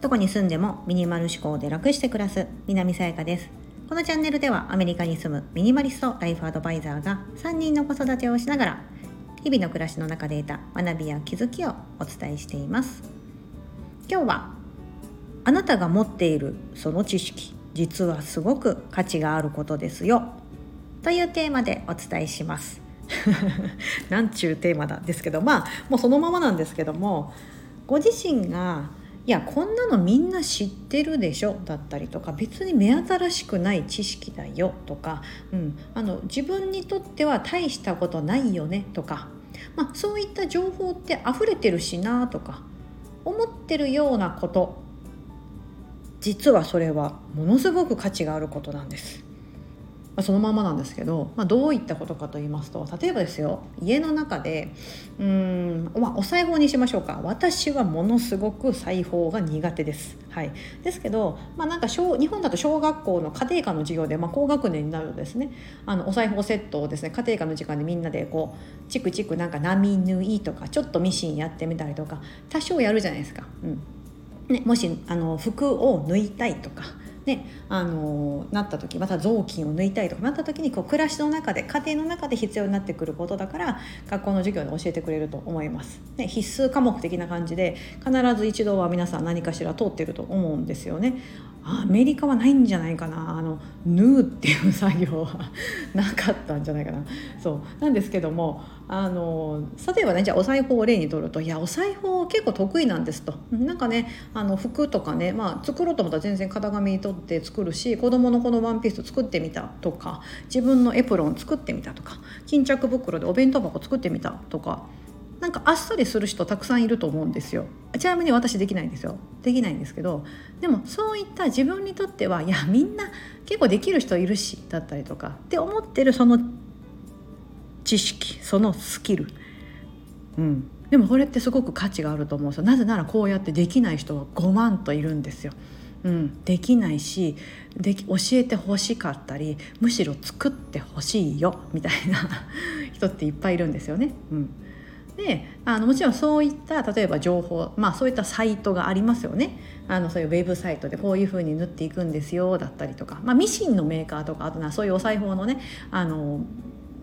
どこに住んでもミニマル思考で楽して暮らす南さやかです。このチャンネルではアメリカに住むミニマリストライフアドバイザーが3人の子育てをしながら日々の暮らしの中で得た学びや気づきをお伝えしています。今日はあなたが持っているその知識、実はすごく価値があることですよというテーマでお伝えします。なんちゅうテーマなんですけど、もうそのままなんですけども、ご自身がいやこんなのみんな知ってるでしょだったりとか、別に目新しくない知識だよとか、自分にとっては大したことないよねとか、そういった情報って溢れてるしなとか思ってるようなこと、実はそれはものすごく価値があることなんです。そのままなんですけど、どういったことかと言いますと、例えばですよ、家の中でお裁縫にしましょうか。私はものすごく裁縫が苦手です、ですけど、日本だと小学校の家庭科の授業で、高学年になるとですね、お裁縫セットをですね、家庭科の時間でみんなでこうチクチク並縫いとかちょっとミシンやってみたりとか多少やるじゃないですか、もし服を縫いたいとかなった時、また雑巾を抜いたりとかなった時に、こう暮らしの中で、家庭の中で必要になってくることだから、学校の授業で教えてくれると思います、必須科目的な感じで必ず一度は皆さん何かしら通ってると思うんですよね。アメリカはないんじゃないかな、縫うっていう作業はなかったんじゃないかな。そうなんですけども、例えばね、じゃあお裁縫を例にとると、いやお裁縫結構得意なんですと、服とかね、作ろうと思ったら全然型紙取って作るし、子供のこのワンピース作ってみたとか、自分のエプロン作ってみたとか、巾着袋でお弁当箱作ってみたとか、あっさりする人たくさんいると思うんですよ。ちなみに私できないんですよ。できないんですけど、でもそういった自分にとっては、いやみんな結構できる人いるしだったりとかって思ってる、その知識、そのスキル、でもこれってすごく価値があると思うんですよ。なぜならこうやってできない人は5万といるんですよ。できないし、教えてほしかったり、むしろ作ってほしいよみたいな人っていっぱいいるんですよね。でもちろんそういった例えば情報、そういったサイトがありますよね。そういうウェブサイトでこういう風に縫っていくんですよだったりとか、ミシンのメーカーとか、あとそういうお裁縫のね、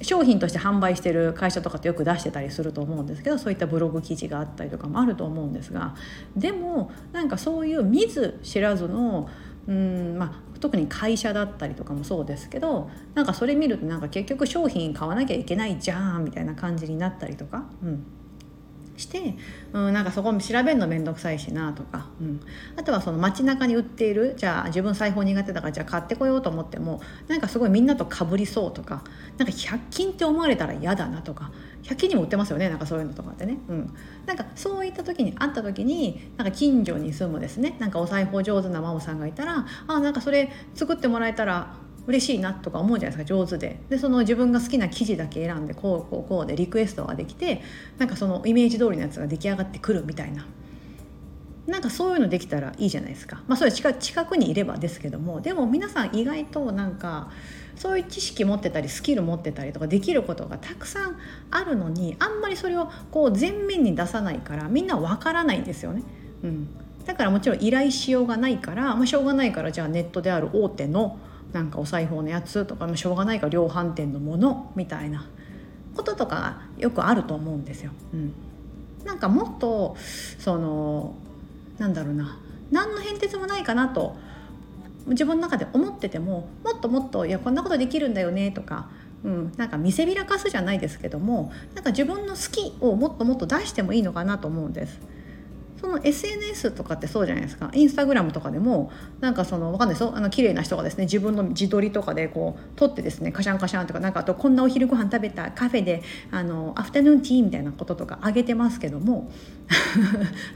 商品として販売してる会社とかってよく出してたりすると思うんですけど、そういったブログ記事があったりとかもあると思うんですが、でもそういう見ず知らずの特に会社だったりとかもそうですけど、それ見ると結局商品買わなきゃいけないじゃんみたいな感じになったりとか、して、そこ調べるのめんどくさいしなとか、あとはその街中に売っている、じゃあ自分裁縫苦手だからじゃあ買ってこようと思っても、すごいみんなと被りそうとか、100均って思われたら嫌だなとか、100均にも売ってますよね、そういうのとかってね、そういった時にあった時に、近所に住むですね、お裁縫上手なママさんがいたら、それ作ってもらえたら嬉しいなとか思うじゃないですか。上手で、その自分が好きな生地だけ選んで、こうでリクエストができて、そのイメージ通りのやつが出来上がってくるみたいな、そういうのできたらいいじゃないですか。それ近くにいればですけども、でも皆さん意外とそういう知識持ってたり、スキル持ってたりとか、できることがたくさんあるのに、あんまりそれを前面に出さないから、みんなわからないんですよね。だからもちろん依頼しようがないから、しょうがないから、じゃあネットである大手のお裁縫のやつとか、しょうがないから量販店のものみたいなこととかよくあると思うんですよ。もっと何の変哲もないかなと自分の中で思ってても、もっといやこんなことできるんだよねとか、見せびらかすじゃないですけども、自分の好きをもっと出してもいいのかなと思うんです。その SNS とかってそうじゃないですか。インスタグラムとかでもわかんないですよ。綺麗な人がですね、自分の自撮りとかでこう撮ってですね、カシャンカシャンとか、あとこんなお昼ご飯食べた、カフェでアフタヌーンティーみたいなこととかあげてますけども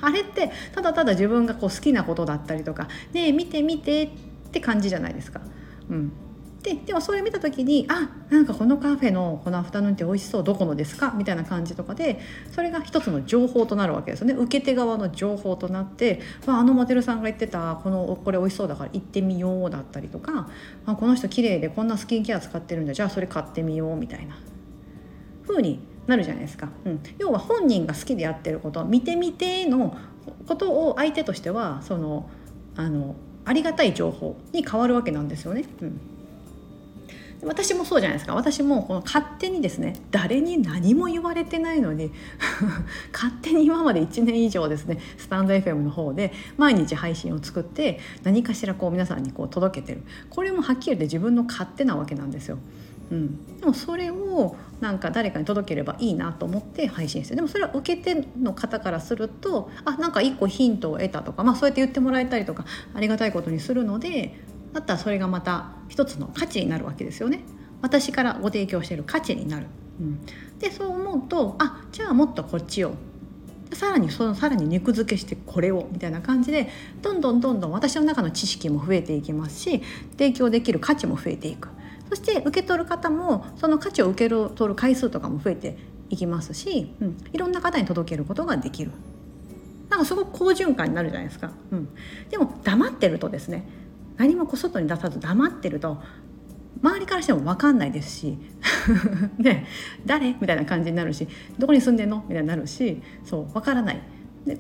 あれってただただ自分が好きなことだったりとか、ねえ見て見てって感じじゃないですか。でもそれ見た時に、このカフェのこのアフタヌーンって美味しそう、どこのですかみたいな感じとかで、それが一つの情報となるわけですよね。受け手側の情報となって、モデルさんが言ってたこれ美味しそうだから行ってみようだったりとか、この人綺麗でこんなスキンケア使ってるんだ、じゃあそれ買ってみようみたいな風になるじゃないですか、うん、要は本人が好きでやってること見てみてのことを相手としてはそのありがたい情報に変わるわけなんですよね、うん、私もそうじゃないですか。私もこの勝手にですね誰に何も言われてないのに勝手に今まで1年以上ですねスタンド FM の方で毎日配信を作って何かしらこう皆さんにこう届けてる、これもはっきり言って自分の勝手なわけなんですよ、うん、でもそれをなんか誰かに届ければいいなと思って配信して、でもそれは受け手の方からするとなんか一個ヒントを得たとか、そうやって言ってもらえたりとかありがたいことにするので、だったらそれがまた一つの価値になるわけですよね。私からご提供している価値になる、うん、でそう思うとじゃあもっとこっちをさらに肉付けしてこれをみたいな感じでどんどん私の中の知識も増えていきますし、提供できる価値も増えていく。そして受け取る方もその価値を受け取る回数とかも増えていきますし、うん、いろんな方に届けることができる。なんかすごく好循環になるじゃないですか、うん、でも黙ってるとですね、何も外に出さず黙ってると周りからしても分かんないですしね、誰みたいな感じになるし、どこに住んでんのみたいになるし、そう分からない。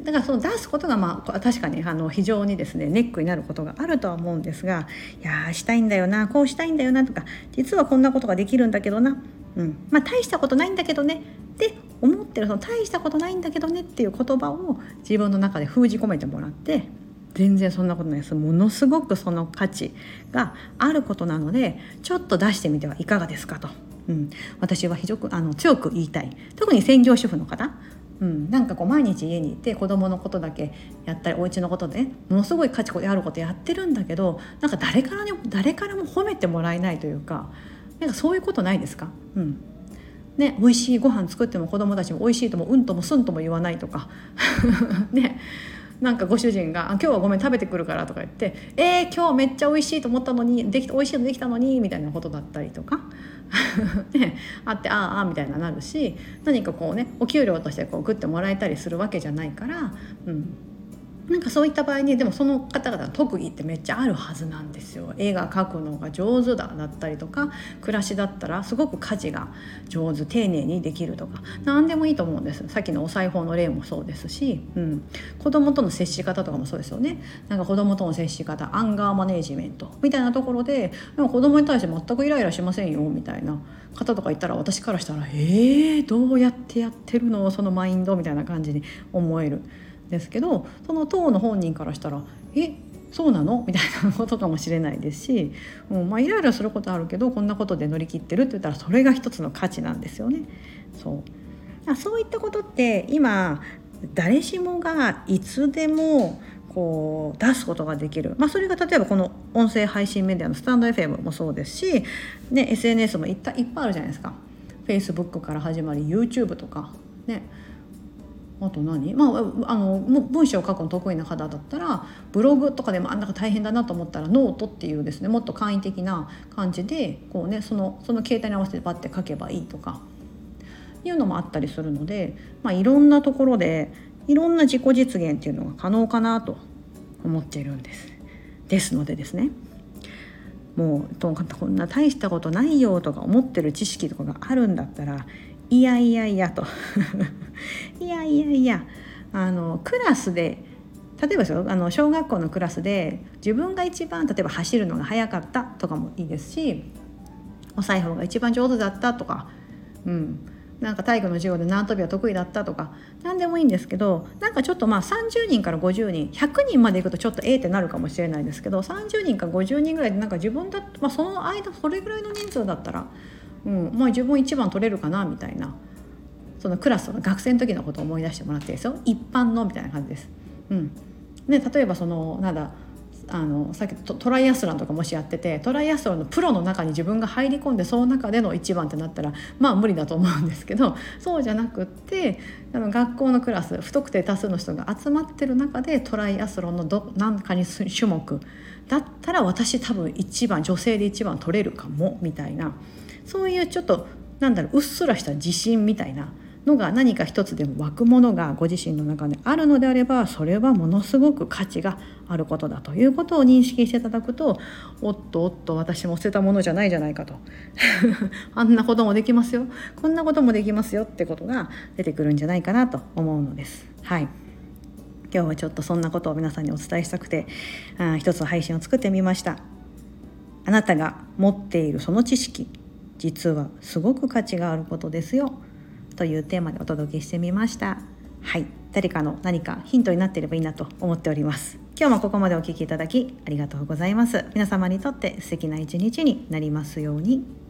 だからその出すことが確かに非常にですねネックになることがあるとは思うんですが、いやしたいんだよな、こうしたいんだよなとか、実はこんなことができるんだけどな、うん、大したことないんだけどねって思ってるその大したことないんだけどねっていう言葉を自分の中で封じ込めてもらって、全然そんなことないです、ものすごくその価値があることなのでちょっと出してみてはいかがですかと、うん、私は非常に強く言いたい。特に専業主婦の方、うん、なんかこう毎日家にいて子供のことだけやったりお家のことで、ね、ものすごい価値あることやってるんだけど、なんか誰からも褒めてもらえないというか、なんかそういうことないですか、うんね、美味しいご飯作っても子供たちも美味しいともうんともすんとも言わないとかね、なんかご主人が今日はごめん食べてくるからとか言って今日めっちゃ美味しいと思ったのに美味しいのできたのにみたいなことだったりとかね、あみたいななるし、何かこうねお給料としてこうグッてもらえたりするわけじゃないから、うん、なんかそういった場合にでもその方々の特技ってめっちゃあるはずなんですよ。絵が描くのが上手だったりとか、暮らしだったらすごく家事が上手丁寧にできるとか、何でもいいと思うんです。さっきのお裁縫の例もそうですし、うん、子供との接し方とかもそうですよね。なんか子供との接し方、アンガーマネジメントみたいなところで、でも子供に対して全くイライラしませんよみたいな方とかいたら、私からしたらどうやってやってるのそのマインドみたいな感じに思えるんですけど、その当の本人からしたらそうなのみたいなことかもしれないですし、もうイライラすることあるけどこんなことで乗り切ってるって言ったら、それが一つの価値なんですよね。そういったことって今誰しもがいつでもこう出すことができる、それが例えばこの音声配信メディアのスタンド FM もそうですし、ね、SNS もいっぱいあるじゃないですか。 Facebook から始まり YouTube とかね、あと何、文章を書くの得意な方だったらブログとかでもなんか大変だなと思ったら、ノートっていうですねもっと簡易的な感じでこう、ね、その携帯に合わせてバッて書けばいいとかいうのもあったりするので、いろんなところでいろんな自己実現っていうのが可能かなと思っているんです。ですのでですね、もうこんな大したことないよとか思ってる知識とかがあるんだったら、いやといやクラスで例えば小学校のクラスで自分が一番例えば走るのが速かったとかもいいですし、お裁縫が一番上手だったとか、うん。なんか体育の授業で縄跳びは得意だったとか、何でもいいんですけど、なんかちょっと30人から50人100人までいくとちょっとってなるかもしれないですけど、30人から50人ぐらいでなんか自分だと、その間それぐらいの人数だったら、自分一番取れるかなみたいな、そのクラスの学生の時のことを思い出してもらってですよ、一般のみたいな感じです、ね、例えばさっきトライアスロンとかもしやってて、トライアスロンのプロの中に自分が入り込んで、その中での一番ってなったら無理だと思うんですけど、そうじゃなくって、学校のクラス不特定多数の人が集まってる中でトライアスロンの何かに種目だったら、私多分女性で一番取れるかもみたいな、そういうちょっとうっすらした自信みたいなのが何か一つでも湧くものがご自身の中であるのであれば、それはものすごく価値があることだということを認識していただくと、おっとおっと私も捨てたものじゃないじゃないかとあんなこともできますよ、こんなこともできますよってことが出てくるんじゃないかなと思うのです。はい、今日はちょっとそんなことを皆さんにお伝えしたくて、一つ配信を作ってみました。あなたが持っているその知識、実はすごく価値があることですよというテーマでお届けしてみました。はい、誰かの何かヒントになっていればいいなと思っております。今日もここまでお聞きいただきありがとうございます。皆様にとって素敵な一日になりますように。